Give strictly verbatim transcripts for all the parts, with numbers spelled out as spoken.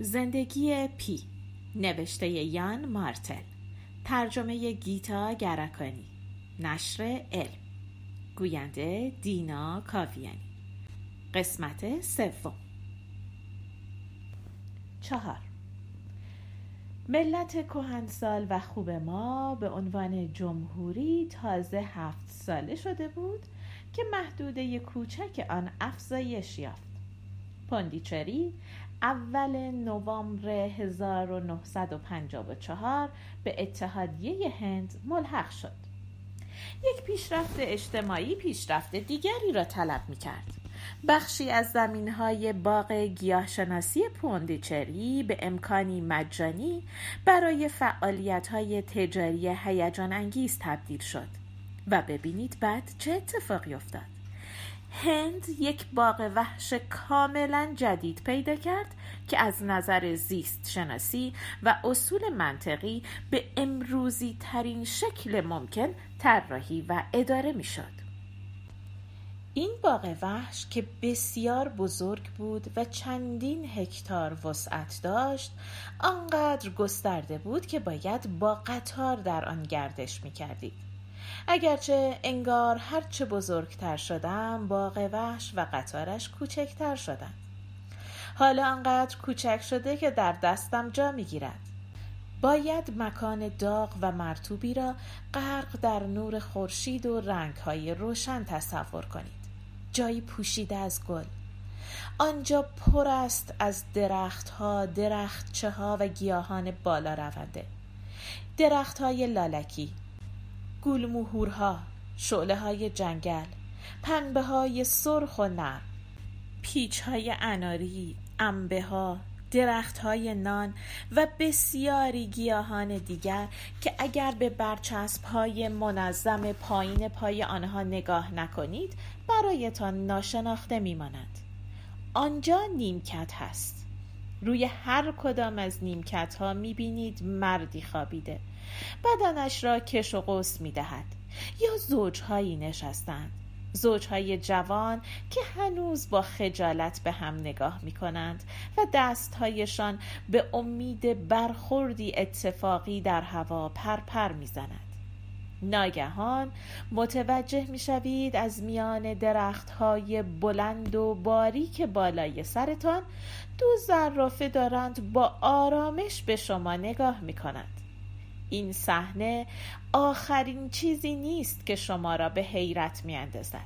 زندگی پی، نوشته یان مارتل، ترجمه گیتا گرکانی، نشر علم، گوینده دینا کاویانی. قسمت سوم. چهار. ملت کهنسال و خوب ما به عنوان جمهوری تازه هفت ساله شده بود که محدوده کوچک آن افزایش یافت. پاندیچری اول نوامبر هزار و نهصد و پنجاه و چهار به اتحادیه هند ملحق شد. یک پیشرفت اجتماعی پیشرفت دیگری را طلب می‌کرد. بخشی از زمین‌های باغ گیاهشناسی پاندیچری به امکانی مجانی برای فعالیت‌های تجاری هیجان انگیز تبدیل شد و ببینید بعد چه اتفاقی افتاد. هند یک باغ وحش کاملا جدید پیدا کرد که از نظر زیست شناسی و اصول منطقی به امروزی ترین شکل ممکن طراحی و اداره می شد. این باغ وحش که بسیار بزرگ بود و چندین هکتار وسعت داشت، آنقدر گسترده بود که باید با قطار در آن گردش می کردید. اگرچه انگار هرچه بزرگتر شدم، باغ وحش و قطارش کوچکتر شدند. حالا انقدر کوچک شده که در دستم جا میگیرد. باید مکان داغ و مرطوبی را غرق در نور خورشید و رنگهای روشن تصور کنید. جایی پوشیده از گل. آنجا پر است از درختها، درختچه ها و گیاهان بالا رونده. درختهای لالکی، گلموهورها، شعله‌های جنگل، پنبه‌های سرخ و نرم، پیچ‌های اناری، عنبه‌ها، درخت‌های نان و بسیاری گیاهان دیگر که اگر به برچسب‌های منظم پایین پای آنها نگاه نکنید، برایتان ناشناخته می‌مانند. آنجا نیمکت هست. روی هر کدام از نیمکت‌ها می‌بینید مردی خوابیده. بدنش را کش و قوس می دهد. یا زوجهایی نشستند، زوجهای جوان که هنوز با خجالت به هم نگاه می کنند و دستهایشان به امید برخوردی اتفاقی در هوا پرپر می زند. ناگهان متوجه می شوید از میان درختهای بلند و باریک بالای سرتان دو زرافه دارند با آرامش به شما نگاه می کنند. این صحنه آخرین چیزی نیست که شما را به حیرت می‌اندازد.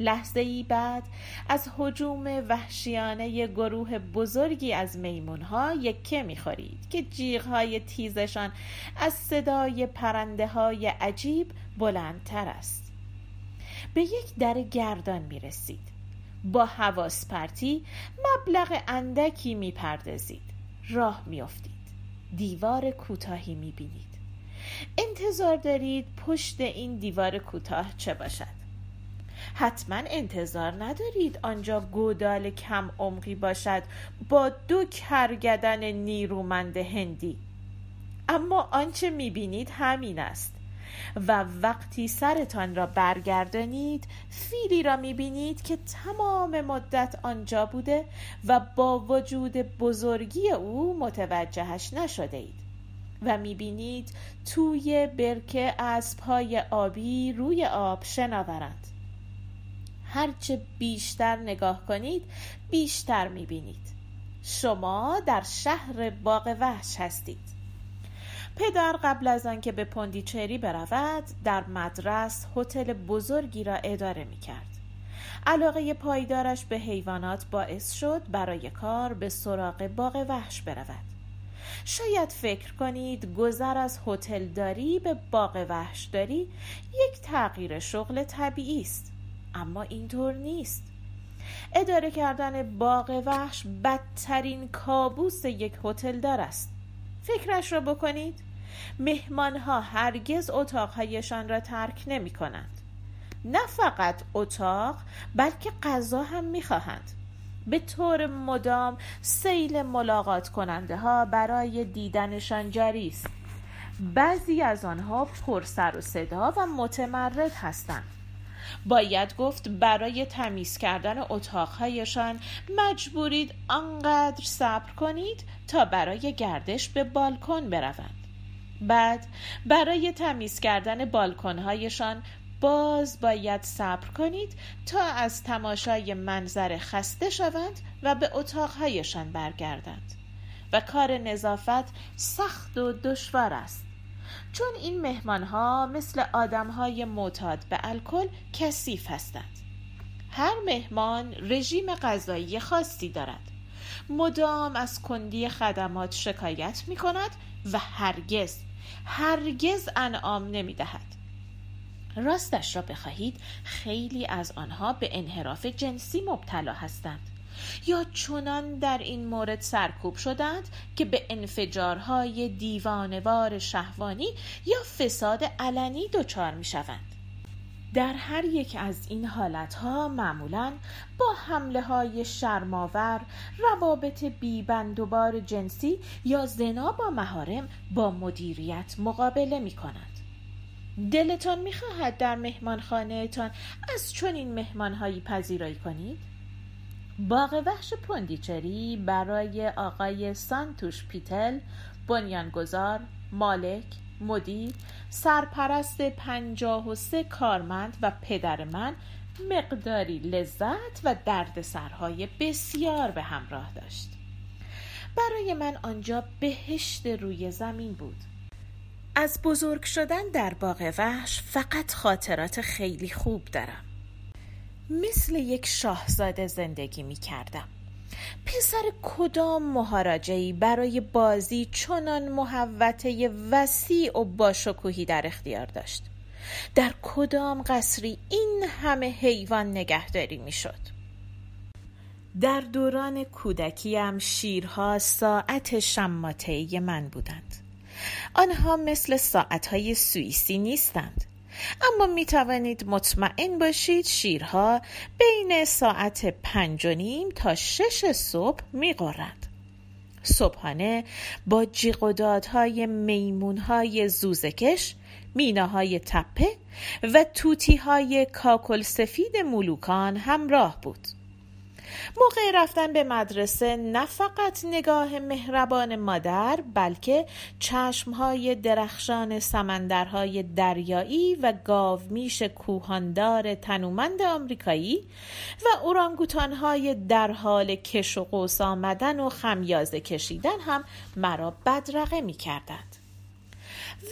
لحظه‌ای بعد از هجوم وحشیانه گروه بزرگی از میمون‌ها یکه می‌خورید که جیغ‌های تیزشان از صدای پرنده‌های عجیب بلندتر است. به یک در گردان می‌رسید. با حواس پرتی مبلغ اندکی می‌پردازید. راه می‌افتید. دیوار کوتاهی می‌بینید. انتظار دارید پشت این دیوار کوتاه چه باشد؟ حتما انتظار ندارید آنجا گودال کم عمقی باشد با دو کرگدن نیرومند هندی. اما آنچه می‌بینید همین است و وقتی سرتان را برگردانید فیلی را می‌بینید که تمام مدت آنجا بوده و با وجود بزرگی او متوجهش نشده اید و می‌بینید توی برکه اسب‌های آبی روی آب شناورند. هرچه بیشتر نگاه کنید بیشتر می‌بینید. شما در شهر باغ وحش هستید. پدر قبل از آن که به پاندیچری برود در مدرس هتل بزرگی را اداره می کرد. علاقه پایدارش به حیوانات باعث شد برای کار به سراغ باغ وحش برود. شاید فکر کنید گذر از هتل داری به باغ وحش داری یک تغییر شغل طبیعی است، اما اینطور نیست. اداره کردن باغ وحش بدترین کابوس یک هتل دار است. فکرش را بکنید. مهمان‌ها هرگز اتاق‌هایشان را ترک نمی‌کنند. نه فقط اتاق، بلکه غذا هم می‌خواهند. به طور مدام سیل ملاقات کننده‌ها برای دیدنشان جاری است. بعضی از آنها پر سر و صدا و متمرد هستند. باید گفت برای تمیز کردن اتاقهایشان مجبورید آنقدر صبر کنید تا برای گردش به بالکن بروند. بعد برای تمیز کردن بالکنهایشان باز باید صبر کنید تا از تماشای منظر خسته شوند و به اتاقهایشان برگردند. و کار نظافت سخت و دشوار است، چون این مهمانها مثل آدمهای معتاد به الکل کثیف هستند. هر مهمان رژیم غذایی خاصی دارد، مدام از کندی خدمات شکایت می کند و هرگز هرگز انعام نمی دهد. راستش را بخواهید خیلی از آنها به انحراف جنسی مبتلا هستند یا چنان در این مورد سرکوب شدند که به انفجارهای دیوانوار شهوانی یا فساد علنی دچار می شوند. در هر یک از این حالتها معمولاً با حمله های شرم‌آور، روابط بی بندوبار جنسی یا زنا با محارم با مدیریت مقابله می کنند. دلتان می خواهد در مهمانخانه تان از چنین مهمانهایی پذیرایی کنید؟ باغ وحش پاندیچری برای آقای سانتوش پیتل، بنیانگذار، مالک، مدیر، سرپرست پنجاه و سه کارمند و پدر من مقداری لذت و دردسرهای بسیار به همراه داشت. برای من آنجا بهشت روی زمین بود. از بزرگ شدن در باغ وحش فقط خاطرات خیلی خوب دارم. مثل یک شاهزاده زندگی می کردم. پسر کدام مهاراجه‌ای برای بازی چنان محوطه وسیع و باشکوهی در اختیار داشت؟ در کدام قصری این همه حیوان نگهداری می شد؟ در دوران کودکیم شیرها ساعت شماته‌ای من بودند. آنها مثل ساعتهای سوئیسی نیستند، اما می توانید مطمئن باشید شیرها بین ساعت پنج و نیم تا شش صبح می غرند. صبحانه با جیغ و دادهای میمونهای زوزکش، میناهای تپه و توتیهای کاکل سفید ملوکان همراه بود. موقع رفتن به مدرسه نه فقط نگاه مهربان مادر، بلکه چشمهای درخشان سمندرهای دریایی و گاومیش کوهاندار تنومند آمریکایی و اورانگوتانهای در حال کش و قوس آمدن و خمیازه کشیدن هم مرا بدرقه می کردند.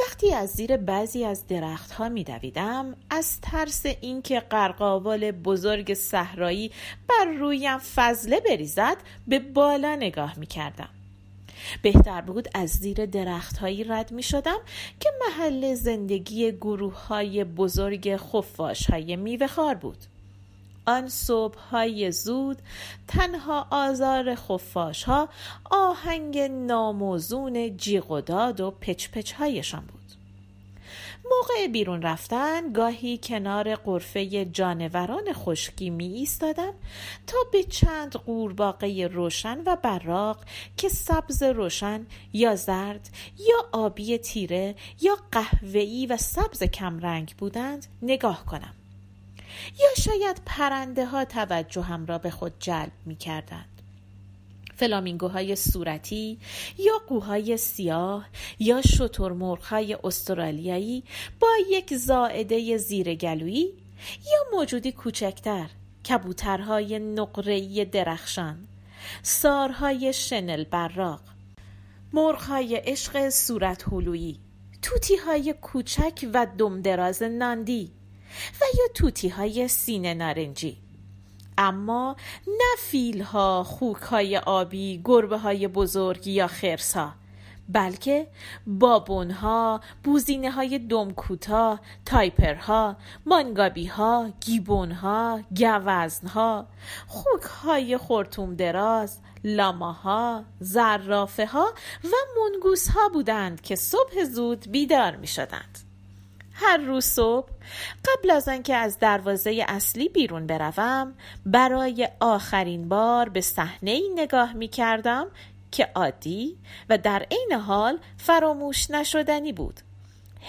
وقتی از زیر بعضی از درختها می‌دویدم، از ترس اینکه قرقاول بزرگ صحرایی بر رویم فضله بریزد به بالا نگاه می‌کردم. بهتر بود از زیر درختهایی رد می‌شدم که محل زندگی گروه‌های بزرگ خفاش‌های میوه‌خوار بود. آن صبح‌های زود تنها آزار خفاش‌ها آهنگ ناموزون جیغ و داد و پچ‌پچ‌هایشان بود. موقع بیرون رفتن گاهی کنار قرفه جانوران خشکی می ایستادم تا به چند قورباغه روشن و براق که سبز روشن یا زرد یا آبی تیره یا قهوه‌ای و سبز کمرنگ بودند نگاه کنم. یا شاید پرنده ها توجه هم را به خود جلب می کردند. فلامینگوهای صورتی یا قوهای سیاه یا شترمرغ‌های استرالیایی با یک زائده زیرگلویی یا موجودی کوچکتر، کبوترهای نقره‌ای درخشان، سارهای شنل براق، مرغ‌های عشق صورت هلویی، توتی‌های کوچک و دمدراز ناندی و یا توتی های سینه نارنجی. اما نه فیل ها، خوک های آبی، گربه های بزرگ یا خرس ها، بلکه بابون ها، بوزینه های دمکوتا، تایپر ها، مانگابی ها، گیبون ها، گوزن ها، خوک های خرطوم دراز، لاما ها، زرافه ها و منگوس ها بودند که صبح زود بیدار می شدند. هر روز صبح قبل از آنکه از دروازه اصلی بیرون بروم برای آخرین بار به صحنه‌ای نگاه می‌کردم که عادی و در عین حال فراموش نشدنی بود.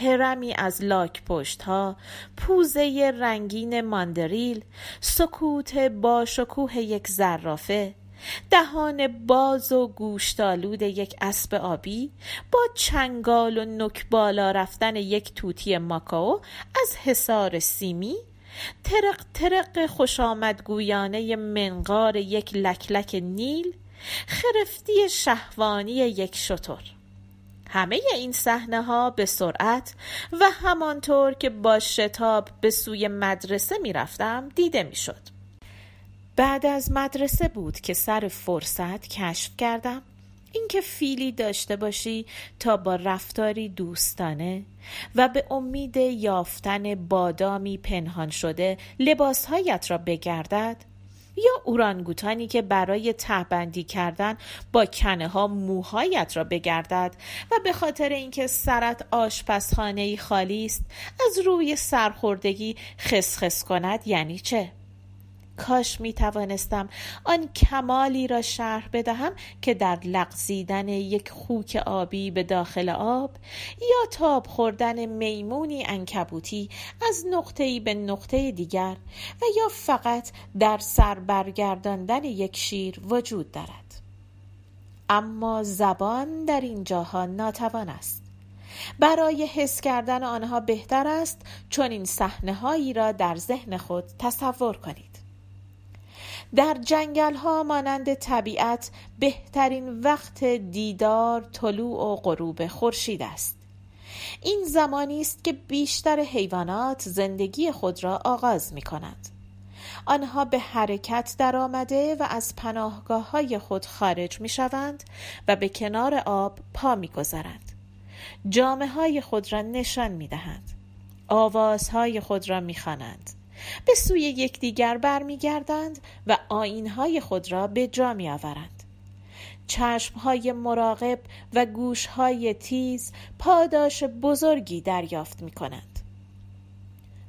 هرمی از لاک پشتها، پوزه رنگین ماندریل، سکوت باشکوه یک زرافه، دهان باز و گوشتالود یک اسب آبی با چنگال و نکبالا رفتن یک توتی ماکائو از حصار سیمی، ترق ترق خوش آمدگویانه منقار یک لکلک نیل، خرفتی شهوانی یک شتر. همه این صحنه ها به سرعت و همانطور که با شتاب به سوی مدرسه می رفتم دیده می شد. بعد از مدرسه بود که سر فرصت کشف کردم اینکه فیلی داشته باشی تا با رفتاری دوستانه و به امید یافتن بادامی پنهان شده لباسهایت را بگردد، یا اورانگوتانی که برای ته‌بندی کردن با کنه ها موهایت را بگردد و به خاطر اینکه سرت آشپزخانه‌ای خالی است از روی سرخوردگی خسخس کند. یعنی چه؟ کاش می توانستم آن کمالی را شرح بدهم که در لغزیدن یک خوک آبی به داخل آب یا تاب خوردن میمونی عنکبوتی از نقطه‌ای به نقطه دیگر و یا فقط در سر برگرداندن یک شیر وجود دارد. اما زبان در این جاها ناتوان است. برای حس کردن آنها بهتر است چون این صحنه‌هایی را در ذهن خود تصور کنید. در جنگل ها مانند طبیعت بهترین وقت دیدار طلوع و غروب خورشید است. این زمانی است که بیشتر حیوانات زندگی خود را آغاز می کنند. آنها به حرکت در آمده و از پناهگاه های خود خارج می شوند و به کنار آب پا می گذارند. جامه های خود را نشان می دهند. آوازهای خود را می خوانند. به سوی یکدیگر برمیگردند و آیین‌های خود را به جا می‌آورند. چشم‌های مراقب و گوش‌های تیز پاداش بزرگی دریافت می‌کنند.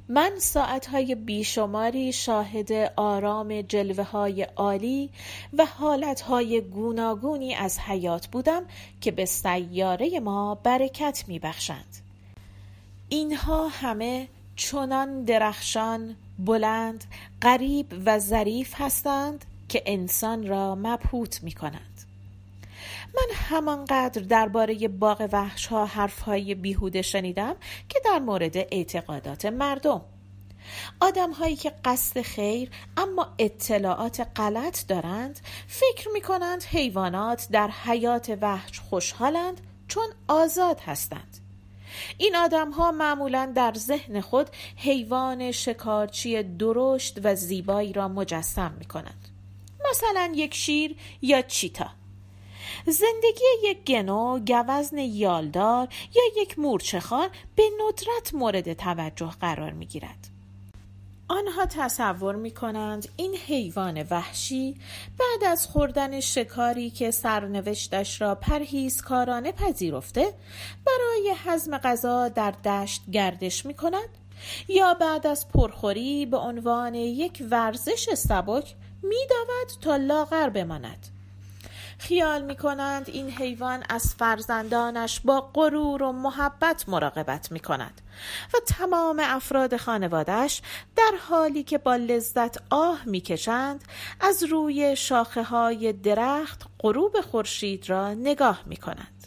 من ساعت‌های بیشماری شاهد آرام جلوه‌های عالی و حالت‌های گوناگونی از حیات بودم که به سیاره ما برکت می‌بخشند. اینها همه چنان درخشان، بلند، غریب و ظریف هستند که انسان را مبهوت می کنند. من همانقدر درباره باغ وحش ها حرفهای بیهوده شنیدم که در مورد اعتقادات مردم. آدم هایی که قصد خیر اما اطلاعات غلط دارند فکر می کنند حیوانات در حیات وحش خوشحالند چون آزاد هستند. این آدم ها معمولاً در ذهن خود حیوان شکارچی درشت و زیبایی را مجسم می کنند. مثلا یک شیر یا چیتا. زندگی یک گنو، گوزن یالدار یا یک مورچه‌خوار به ندرت مورد توجه قرار می گیرد. آنها تصور می کنند این حیوان وحشی بعد از خوردن شکاری که سرنوشتش را پرهیزکارانه پذیرفته برای هضم غذا در دشت گردش می کند یا بعد از پرخوری به عنوان یک ورزش سبک می دود تا لاغر بماند. خیال می کنند این حیوان از فرزندانش با غرور و محبت مراقبت می کند و تمام افراد خانواده‌اش در حالی که با لذت آه می کشند از روی شاخه‌های درخت غروب خورشید را نگاه می کنند.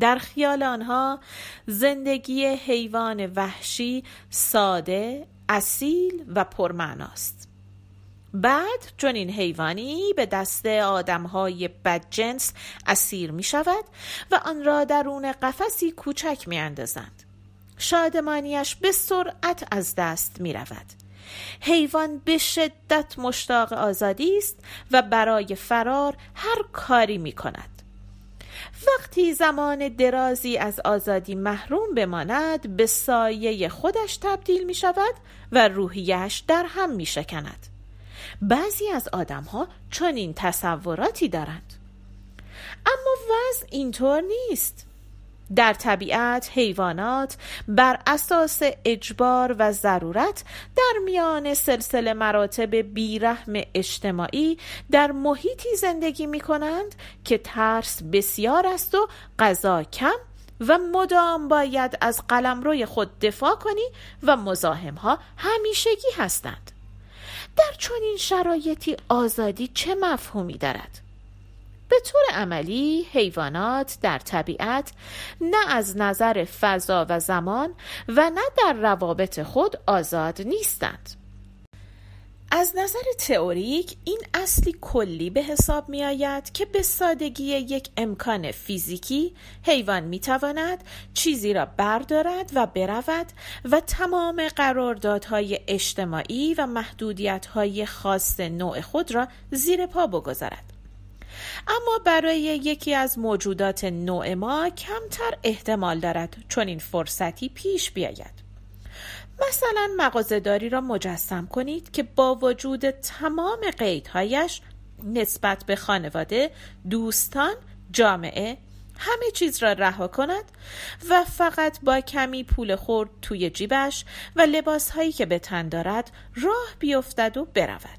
در خیال آنها زندگی حیوان وحشی ساده، اصیل و پرمعناست. بعد چون این حیوانی به دست آدم‌های بدجنس اسیر می شود و آن را درون قفسی کوچک می اندازند. شادمانیش به سرعت از دست می رود. حیوان به شدت مشتاق آزادی است و برای فرار هر کاری می کند. وقتی زمان درازی از آزادی محروم بماند به سایه خودش تبدیل می شود و روحیه‌اش در هم می شکند. بعضی از آدم ها چنین تصوراتی دارند، اما وضع اینطور نیست. در طبیعت حیوانات بر اساس اجبار و ضرورت در میان سلسله مراتب بیرحم اجتماعی در محیطی زندگی می کنند که ترس بسیار است و غذا کم و مدام باید از قلمروی خود دفاع کنی و مزاحم‌ها همیشگی هستند. در چنین شرایطی آزادی چه مفهومی دارد؟ به طور عملی حیوانات در طبیعت نه از نظر فضا و زمان و نه در روابط خود آزاد نیستند. از نظر تئوریک این اصلی کلی به حساب می آید که به سادگی یک امکان فیزیکی حیوان می تواند چیزی را بردارد و برود و تمام قراردادهای اجتماعی و محدودیت‌های خاص نوع خود را زیر پا بگذارد. اما برای یکی از موجودات نوع ما کمتر احتمال دارد چنین فرصتی پیش بیاید. مثلا مغازه‌داری را مجسم کنید که با وجود تمام قیدهایش نسبت به خانواده، دوستان، جامعه همه چیز را رها کند و فقط با کمی پول خرد توی جیبش و لباسهایی که به تن دارد راه بیفتد و برود.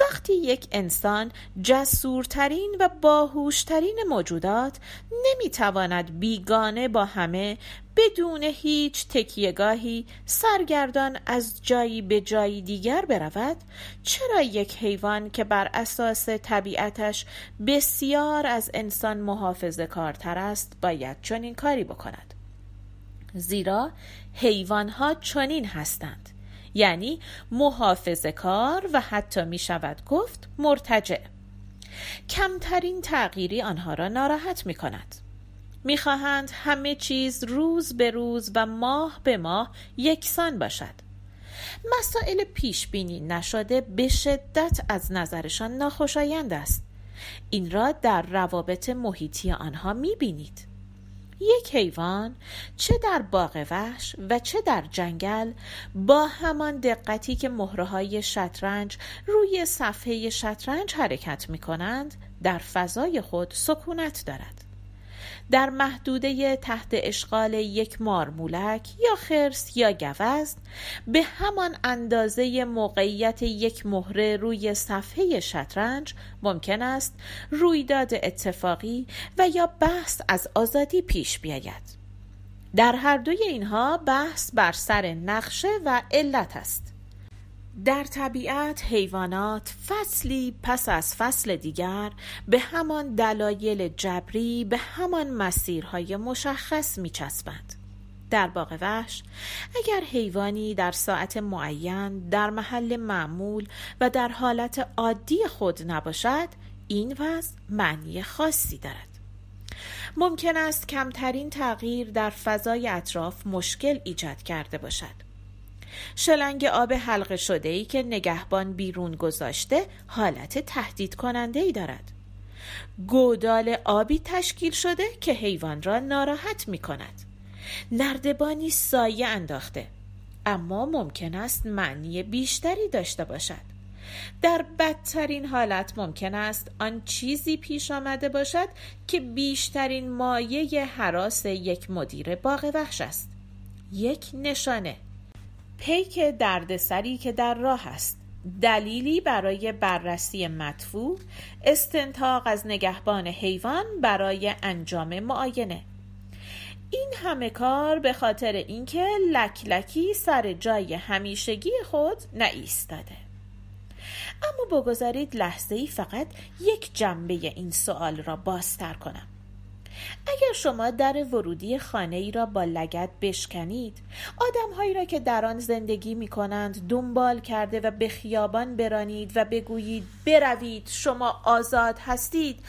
وقتی یک انسان جسورترین و باهوشترین موجودات نمیتواند بیگانه با همه بدون هیچ تکیه‌گاهی سرگردان از جایی به جایی دیگر برود، چرا یک حیوان که بر اساس طبیعتش بسیار از انسان محافظه‌کارتر است باید چنین کاری بکند؟ زیرا حیوان‌ها چنین هستند، یعنی محافظه کار و حتی می شود گفت مرتجع. کمترین تغییری آنها را ناراحت می کند. می خواهند همه چیز روز به روز و ماه به ماه یکسان باشد. مسائل پیش بینی نشده به شدت از نظرشان ناخوشایند است. این را در روابط محیطی آنها می بینید. یک حیوان چه در باغ وحش و چه در جنگل با همان دقتی که مهره‌های شطرنج روی صفحه شطرنج حرکت می‌کنند در فضای خود سکونت دارد. در محدوده تحت اشغال یک مارمولک یا خرس یا گوزن به همان اندازه موقعیت یک مهره روی صفحه شطرنج ممکن است رویداد اتفاقی و یا بحث از آزادی پیش بیاید. در هر دوی اینها بحث بر سر نقشه و علت است. در طبیعت حیوانات فصلی پس از فصل دیگر به همان دلایل جبری به همان مسیرهای مشخص می‌چسبند. در باغ وحش اگر حیوانی در ساعت معین در محل معمول و در حالت عادی خود نباشد، این وضع معنی خاصی دارد. ممکن است کمترین تغییر در فضای اطراف مشکل ایجاد کرده باشد. شلنگ آب حلقه شده‌ای که نگهبان بیرون گذاشته حالت تهدید کننده‌ای دارد. گودال آبی تشکیل شده که حیوان را ناراحت می‌کند. نردبانی سایه انداخته، اما ممکن است معنی بیشتری داشته باشد. در بدترین حالت ممکن است آن چیزی پیش آمده باشد که بیشترین مایه هراس یک مدیر باغ وحش است. یک نشانه، پیک دردسری که در راه است، دلیلی برای بررسی مدفوع، استنطاق از نگهبان حیوان برای انجام معاینه. این همه کار به خاطر اینکه لک لکی سر جای همیشگی خود نایستاده. اما بگذارید لحظه‌ای فقط یک جنبه این سوال را بازتر کنم. اگر شما در ورودی خانه ای را با لگد بشکنید، آدم هایی را که در آن زندگی می کنند دنبال کرده و به خیابان برانید و بگویید بروید، شما آزاد هستید،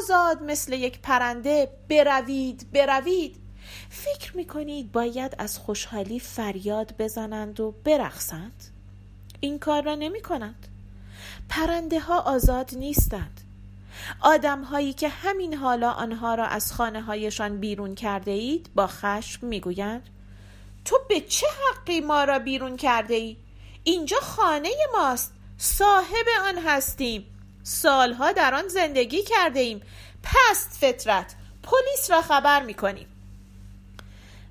آزاد مثل یک پرنده، بروید بروید، فکر می کنید باید از خوشحالی فریاد بزنند و برقصند؟ این کار را نمی کنند. پرنده ها آزاد نیستند. آدم هایی که همین حالا آنها را از خانه هایشان بیرون کرده اید با خشم می گویند تو به چه حقی ما را بیرون کرده ای؟ اینجا خانه ماست، صاحب آن هستیم، سالها در آن زندگی کرده ایم، پست فطرت، پلیس را خبر می کنیم.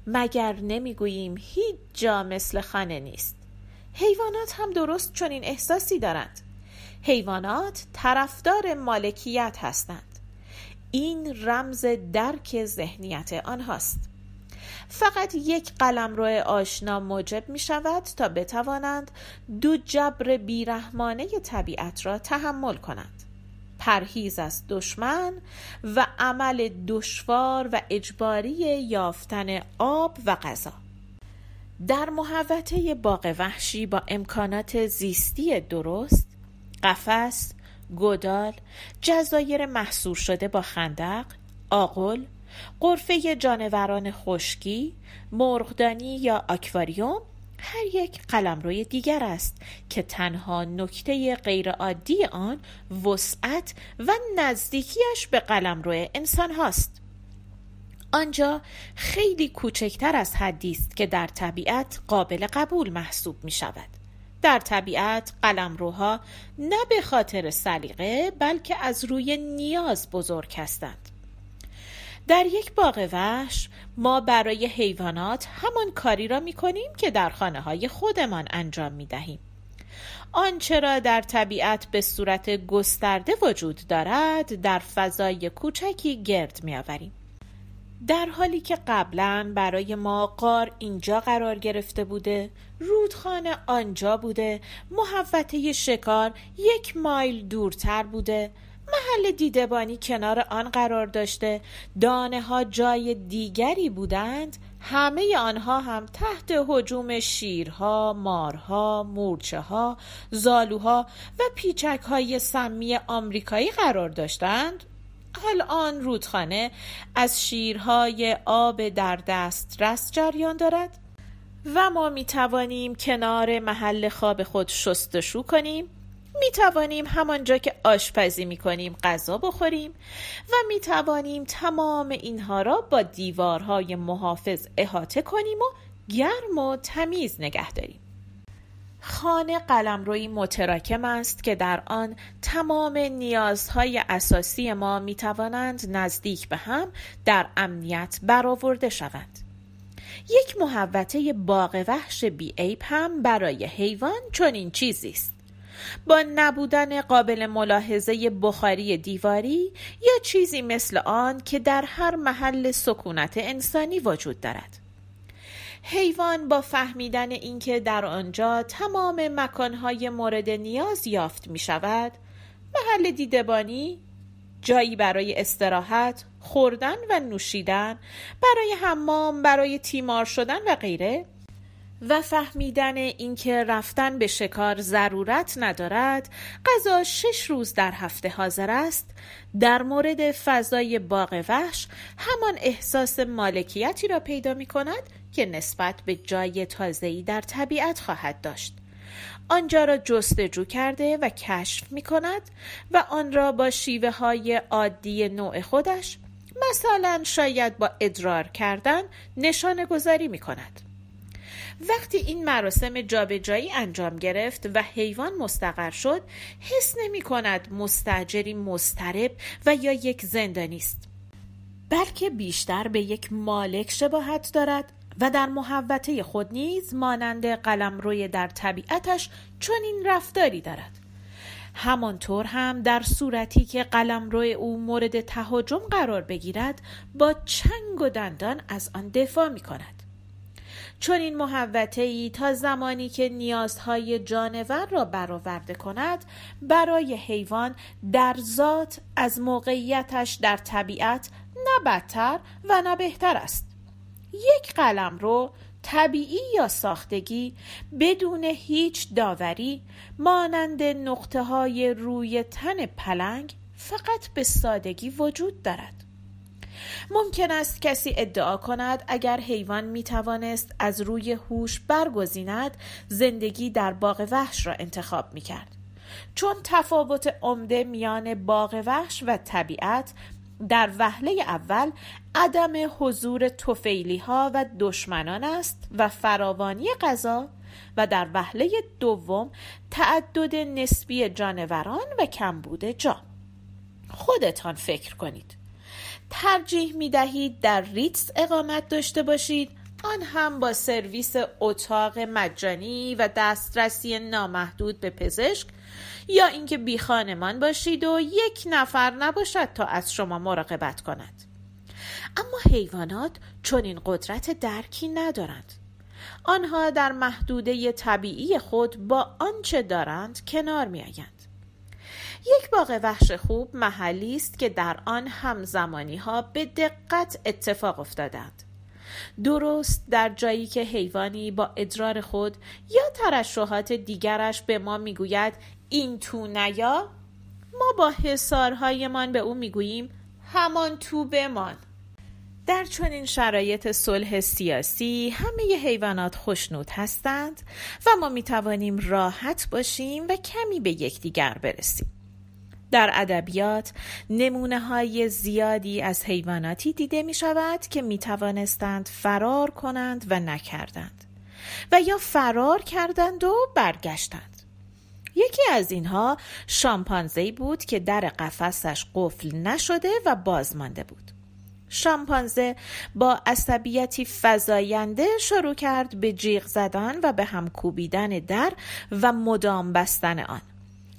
مگر نمی گوییم هیچ جا مثل خانه نیست؟ حیوانات هم درست چنین احساسی دارند. حیوانات طرفدار مالکیت هستند. این رمز درک ذهنیت آنهاست. فقط یک قلمرو آشنا موجب می شود تا بتوانند دو جبر بیرحمانه طبیعت را تحمل کنند: پرهیز از دشمن و عمل دشوار و اجباری یافتن آب و غذا. در محوطه باغ وحشی با امکانات زیستی درست، قفس، گودال، جزایر محصور شده با خندق، آغل، غرفه جانوران خشکی، مرغدانی یا آکواریوم، هر یک قلمروی دیگر است که تنها نکته غیرعادی آن وسعت و نزدیکیش به قلمرو انسان هاست. آنجا خیلی کوچکتر از حدی است که در طبیعت قابل قبول محسوب می شود. در طبیعت قلمروها نه به خاطر سلیقه بلکه از روی نیاز بزرگ هستند. در یک باغ وحش ما برای حیوانات همان کاری را می کنیم که در خانه‌های خودمان انجام می دهیم. آنچه را در طبیعت به صورت گسترده وجود دارد در فضای کوچکی گرد می آوریم. در حالی که قبلاً برای ما غار اینجا قرار گرفته بوده، رودخانه آنجا بوده، محوطه شکار یک مایل دورتر بوده، محل دیدبانی کنار آن قرار داشته، دانه ها جای دیگری بودند، همه آنها هم تحت هجوم شیرها، مارها، مورچه ها، زالوها و پیچک های سمی آمریکایی قرار داشتند. الان رودخانه از شیرهای آب در دسترس جریان دارد و ما می توانیم کنار محل خواب خود شستشو کنیم، می توانیم همانجا که آشپزی می کنیم غذا بخوریم و می توانیم تمام اینها را با دیوارهای محافظ احاطه کنیم و گرم و تمیز نگه داریم. خانه قلمرویی متراکم است که در آن تمام نیازهای اساسی ما می توانند نزدیک به هم در امنیت برآورده شوند. یک محوطه باغ وحش بی عیب هم برای حیوان چنین چیزی است. با نبودن قابل ملاحظه بخاری دیواری یا چیزی مثل آن که در هر محل سکونت انسانی وجود دارد، حیوان با فهمیدن اینکه در آنجا تمام مکانهای مورد نیاز یافت می شود، محل دیدبانی، جایی برای استراحت، خوردن و نوشیدن، برای حمام، برای تیمار شدن و غیره، و فهمیدن اینکه رفتن به شکار ضرورت ندارد، غذا شش روز در هفته حاضر است، در مورد فضای باغ وحش همان احساس مالکیتی را پیدا می کند که نسبت به جای تازه‌ای در طبیعت خواهد داشت. آنجا را جستجو کرده و کشف می کند و آن را با شیوه های عادی نوع خودش، مثلا شاید با ادرار کردن، نشانه گذاری می کند. وقتی این مراسم جابجایی انجام گرفت و حیوان مستقر شد، حس نمی کند مستاجری مضطرب و یا یک زندانی است، بلکه بیشتر به یک مالک شباهت دارد و در محوطه خود نیز مانند قلمروی در طبیعتش چنین رفتاری دارد. همانطور هم در صورتی که قلمرو او مورد تهاجم قرار بگیرد، با چنگ و دندان از آن دفاع می کند. چون این محوطه‌ای تا زمانی که نیازهای جانور را برآورده کند، برای حیوان در ذات از موقعیتش در طبیعت نه بدتر و نه بهتر است. یک قلمرو طبیعی یا ساختگی بدون هیچ داوری، مانند نقطه‌های روی تن پلنگ، فقط به سادگی وجود دارد. ممکن است کسی ادعا کند اگر حیوان می توانست از روی هوش برگزیند، زندگی در باغ وحش را انتخاب می کرد، چون تفاوت عمده میان باغ وحش و طبیعت در وهله اول عدم حضور طفیلی ها و دشمنان است و فراوانی غذا، و در وهله دوم تعدد نسبی جانوران و کمبود جا. خودتان فکر کنید، ترجیح می دهید در ریتز اقامت داشته باشید آن هم با سرویس اتاق مجانی و دسترسی نامحدود به پزشک، یا اینکه بی خانمان باشید و یک نفر نباشد تا از شما مراقبت کند. اما حیوانات چون این قدرت درکی ندارند. آنها در محدوده طبیعی خود با آنچه دارند کنار می آیند. یک باغ وحش خوب محلی است که در آن همزمانی ها به دقت اتفاق افتادند. درست در جایی که حیوانی با ادرار خود یا ترشحات دیگرش به ما میگوید این تو نیا، ما با حصارهایمان به او میگوییم همان تو بمان. در چنین شرایط صلح سیاسی همه ی حیوانات خوشنود هستند و ما میتوانیم راحت باشیم و کمی به یکدیگر برسیم. در ادبیات نمونه‌های زیادی از حیواناتی دیده می‌شود که می‌توانستند فرار کنند و نکردند و یا فرار کردند و برگشتند. یکی از اینها شامپانزه‌ای بود که در قفسش قفل نشده و باز مانده بود. شامپانزه با عصبیتی فزاینده شروع کرد به جیغ زدن و به هم کوبیدن در و مدام بستن آن،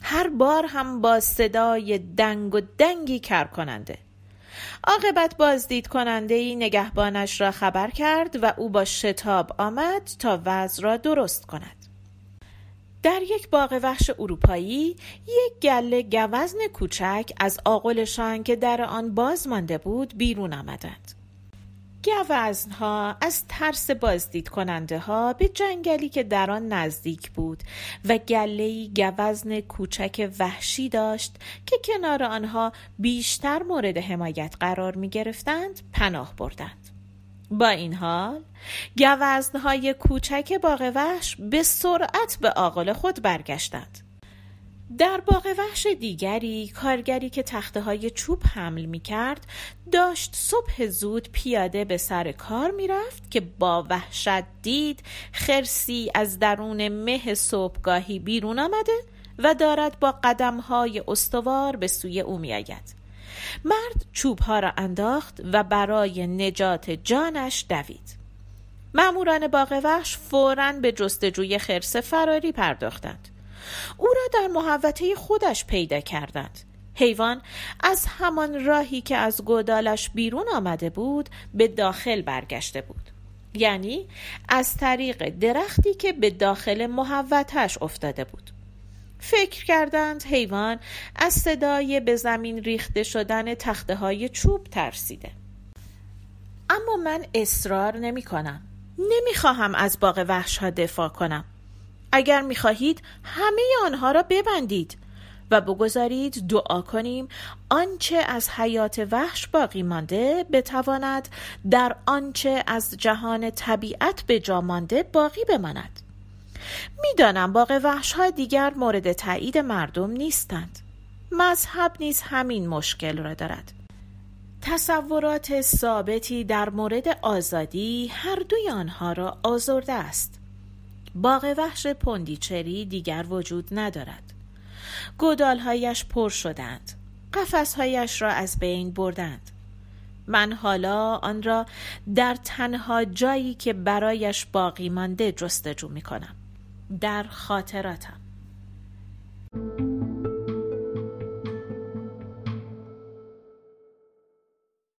هر بار هم با صدای دنگ و دنگی کر کننده. عاقبت بازدید کننده‌ای نگهبانش را خبر کرد و او با شتاب آمد تا وضع را درست کند. در یک باغ وحش اروپایی یک گله گوزن کوچک از آغلشان که در آن باز مانده بود بیرون آمدند. گوزنها از ترس بازدید کننده ها به جنگلی که در آن نزدیک بود و گله‌ای گوزن کوچک وحشی داشت که کنار آنها بیشتر مورد حمایت قرار می گرفتند پناه بردند. با این حال گوزنهای کوچک باغ وحش به سرعت به آغل خود برگشتند. در باغ وحش دیگری کارگری که تخته‌های چوب حمل می‌کرد داشت صبح زود پیاده به سر کار می‌رفت که با وحشت دید خرسی از درون مه صبحگاهی بیرون آمده و دارد با قدم‌های استوار به سوی او می‌آید. مرد چوب‌ها را انداخت و برای نجات جانش دوید. ماموران باغ وحش فوراً به جستجوی خرس فراری پرداختند. او را در محوطه خودش پیدا کردند. حیوان از همان راهی که از گودالش بیرون آمده بود به داخل برگشته بود، یعنی از طریق درختی که به داخل محوطه‌اش افتاده بود. فکر کردند حیوان از صدای به زمین ریخته شدن تخته‌های چوب ترسیده. اما من اصرار نمی کنم. نمی خواهم از باغ وحش‌ها دفاع کنم. اگر می‌خواهید همه آنها را ببندید و بگذارید دعا کنیم آنچه از حیات وحش باقی مانده بتواند در آنچه از جهان طبیعت به جا مانده باقی بماند. می‌دانم باغ وحش‌ها دیگر مورد تایید مردم نیستند. مذهب نیز همین مشکل را دارد. تصورات ثابتی در مورد آزادی هر دوی آنها را آزرده است. باغ وحش پاندیچری دیگر وجود ندارد. گودالهایش پر شدند. قفسهایش را از بین بردند. من حالا آن را در تنها جایی که برایش باقی مانده جستجو می کنم. در خاطراتم.